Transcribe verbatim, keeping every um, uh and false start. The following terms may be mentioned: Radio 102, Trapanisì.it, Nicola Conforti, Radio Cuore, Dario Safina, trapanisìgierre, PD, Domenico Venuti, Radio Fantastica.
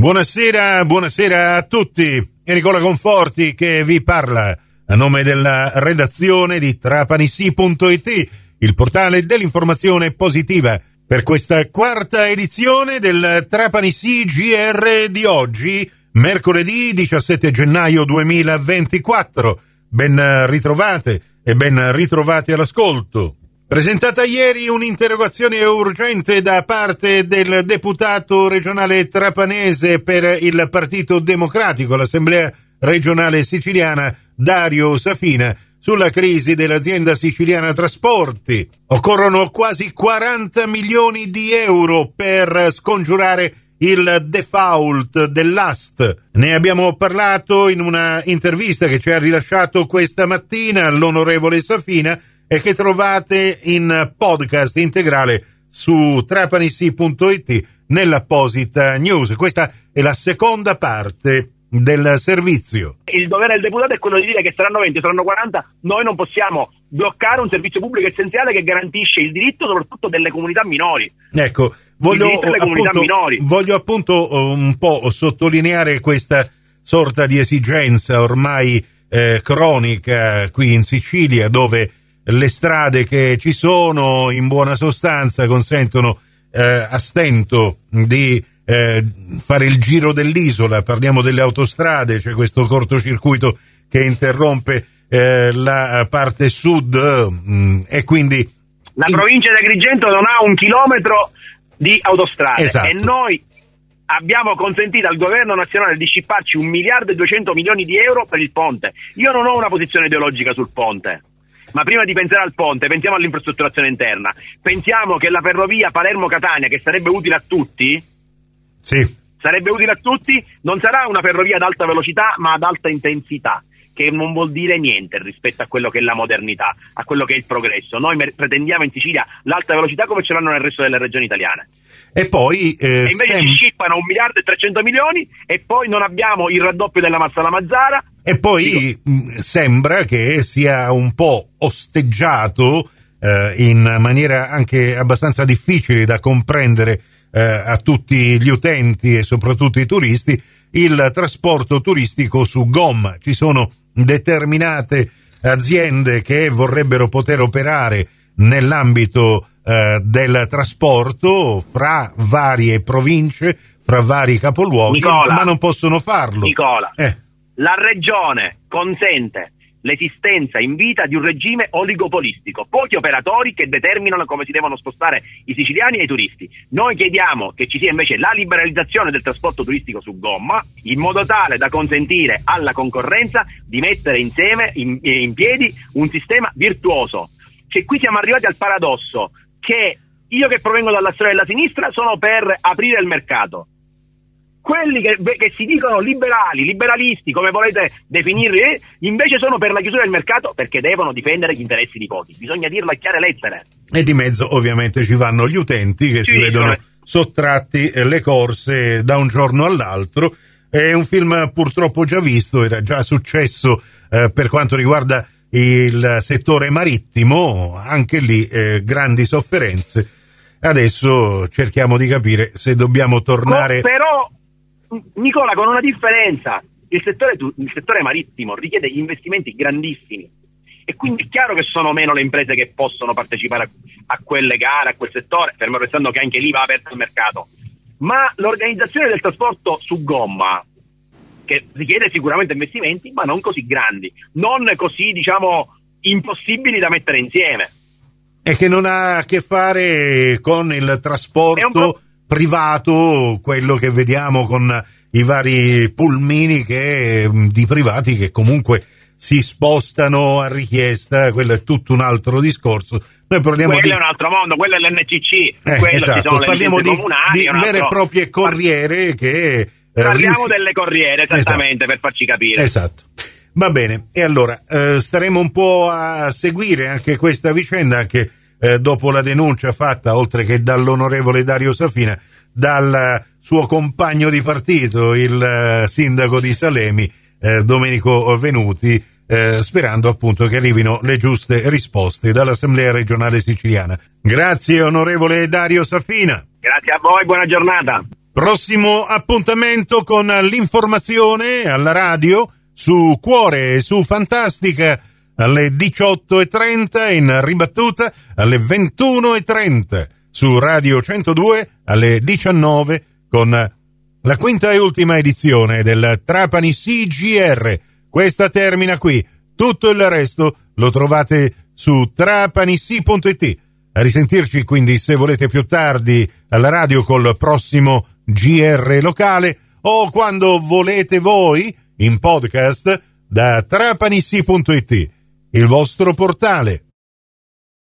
Buonasera, buonasera a tutti. È Nicola Conforti che vi parla a nome della redazione di Trapanisì punto it, il portale dell'informazione positiva, per questa quarta edizione del Trapanisì G R di oggi, mercoledì diciassette gennaio duemilaventiquattro. Ben ritrovate e ben ritrovati all'ascolto. Presentata ieri un'interrogazione urgente da parte del deputato regionale trapanese per il Partito Democratico all'Assemblea regionale siciliana, Dario Safina, sulla crisi dell'azienda siciliana Trasporti. Occorrono quasi quaranta milioni di euro per scongiurare il default dell'A S T. Ne abbiamo parlato in una intervista che ci ha rilasciato questa mattina l'onorevole Safina, e che trovate in podcast integrale su Trapanisì punto it nell'apposita news. Questa è la seconda parte del servizio. Il dovere del deputato è quello di dire che saranno venti, saranno quaranta, noi non possiamo bloccare un servizio pubblico essenziale che garantisce il diritto soprattutto delle comunità minori. Ecco, voglio, appunto, minori. voglio appunto un po' sottolineare questa sorta di esigenza ormai eh, cronica qui in Sicilia, dove le strade che ci sono in buona sostanza consentono eh, a stento di eh, fare il giro dell'isola. Parliamo delle autostrade, c'è questo cortocircuito che interrompe eh, la parte sud mh, e quindi la provincia di Agrigento non ha un chilometro di autostrade. Esatto. E noi abbiamo consentito al governo nazionale di scipparci un miliardo e duecento milioni di euro per il ponte. Io non ho una posizione ideologica sul ponte, ma prima di pensare al ponte pensiamo all'infrastrutturazione interna, pensiamo che la ferrovia Palermo-Catania, che sarebbe utile a tutti, sì, sarebbe utile a tutti, non sarà una ferrovia ad alta velocità ma ad alta intensità, che non vuol dire niente rispetto a quello che è la modernità, a quello che è il progresso. Noi pretendiamo in Sicilia l'alta velocità come ce l'hanno nel resto delle regioni italiane. E poi eh, e invece sem- ci scippano un miliardo e trecento milioni e poi non abbiamo il raddoppio della Massa alla Mazzara. E poi Dico. sembra che sia un po' osteggiato eh, in maniera anche abbastanza difficile da comprendere eh, a tutti gli utenti e soprattutto i turisti, il trasporto turistico su gomma. Ci sono determinate aziende che vorrebbero poter operare nell'ambito eh, del trasporto fra varie province, fra vari capoluoghi, Nicola, ma non possono farlo. Nicola, eh. la regione consente l'esistenza in vita di un regime oligopolistico, pochi operatori che determinano come si devono spostare i siciliani e i turisti. Noi chiediamo che ci sia invece la liberalizzazione del trasporto turistico su gomma, in modo tale da consentire alla concorrenza di mettere insieme in, in piedi un sistema virtuoso. Cioè, qui siamo arrivati al paradosso che io, che provengo dalla storia della sinistra, sono per aprire il mercato. Quelli che, che si dicono liberali, liberalisti, come volete definirli, invece sono per la chiusura del mercato, perché devono difendere gli interessi di pochi. Bisogna dirlo a chiare lettere. E di mezzo ovviamente ci vanno gli utenti che ci si vedono sono... sottratti le corse da un giorno all'altro. È un film purtroppo già visto, era già successo eh, per quanto riguarda il settore marittimo, anche lì eh, grandi sofferenze. Adesso cerchiamo di capire se dobbiamo tornare... Oh, però... Nicola, con una differenza: il settore, il settore marittimo richiede investimenti grandissimi e quindi è chiaro che sono meno le imprese che possono partecipare a, a quelle gare, a quel settore, fermo restando che anche lì va aperto il mercato. Ma l'organizzazione del trasporto su gomma, che richiede sicuramente investimenti ma non così grandi, non così, diciamo, impossibili da mettere insieme, e che non ha a che fare con il trasporto privato, quello che vediamo con i vari pulmini che, di privati che comunque si spostano a richiesta. Quello è tutto un altro discorso. Noi parliamo quello di... è un altro mondo, quello è l'N C C, eh, quello esatto. ci sono le parliamo di, comunali, di altro... vere e proprie corriere che... Parliamo eh, delle corriere, esattamente, esatto. per farci capire. Esatto. Va bene, e allora eh, staremo un po' a seguire anche questa vicenda, anche Eh, dopo la denuncia fatta, oltre che dall'onorevole Dario Safina, dal suo compagno di partito, il eh, sindaco di Salemi, eh, Domenico Venuti, eh, sperando appunto che arrivino le giuste risposte dall'Assemblea regionale siciliana. Grazie onorevole Dario Safina. Grazie a voi, buona giornata. Prossimo appuntamento con l'informazione alla radio su Cuore e su Fantastica alle diciotto e trenta, in ribattuta alle ventuno e trenta su Radio centodue alle diciannove con la quinta e ultima edizione del Trapanisì G R. Questa termina qui, tutto il resto lo trovate su Trapanisì punto it. A risentirci quindi, se volete, più tardi alla radio col prossimo G R locale, o quando volete voi in podcast da Trapanisì punto it, il vostro portale.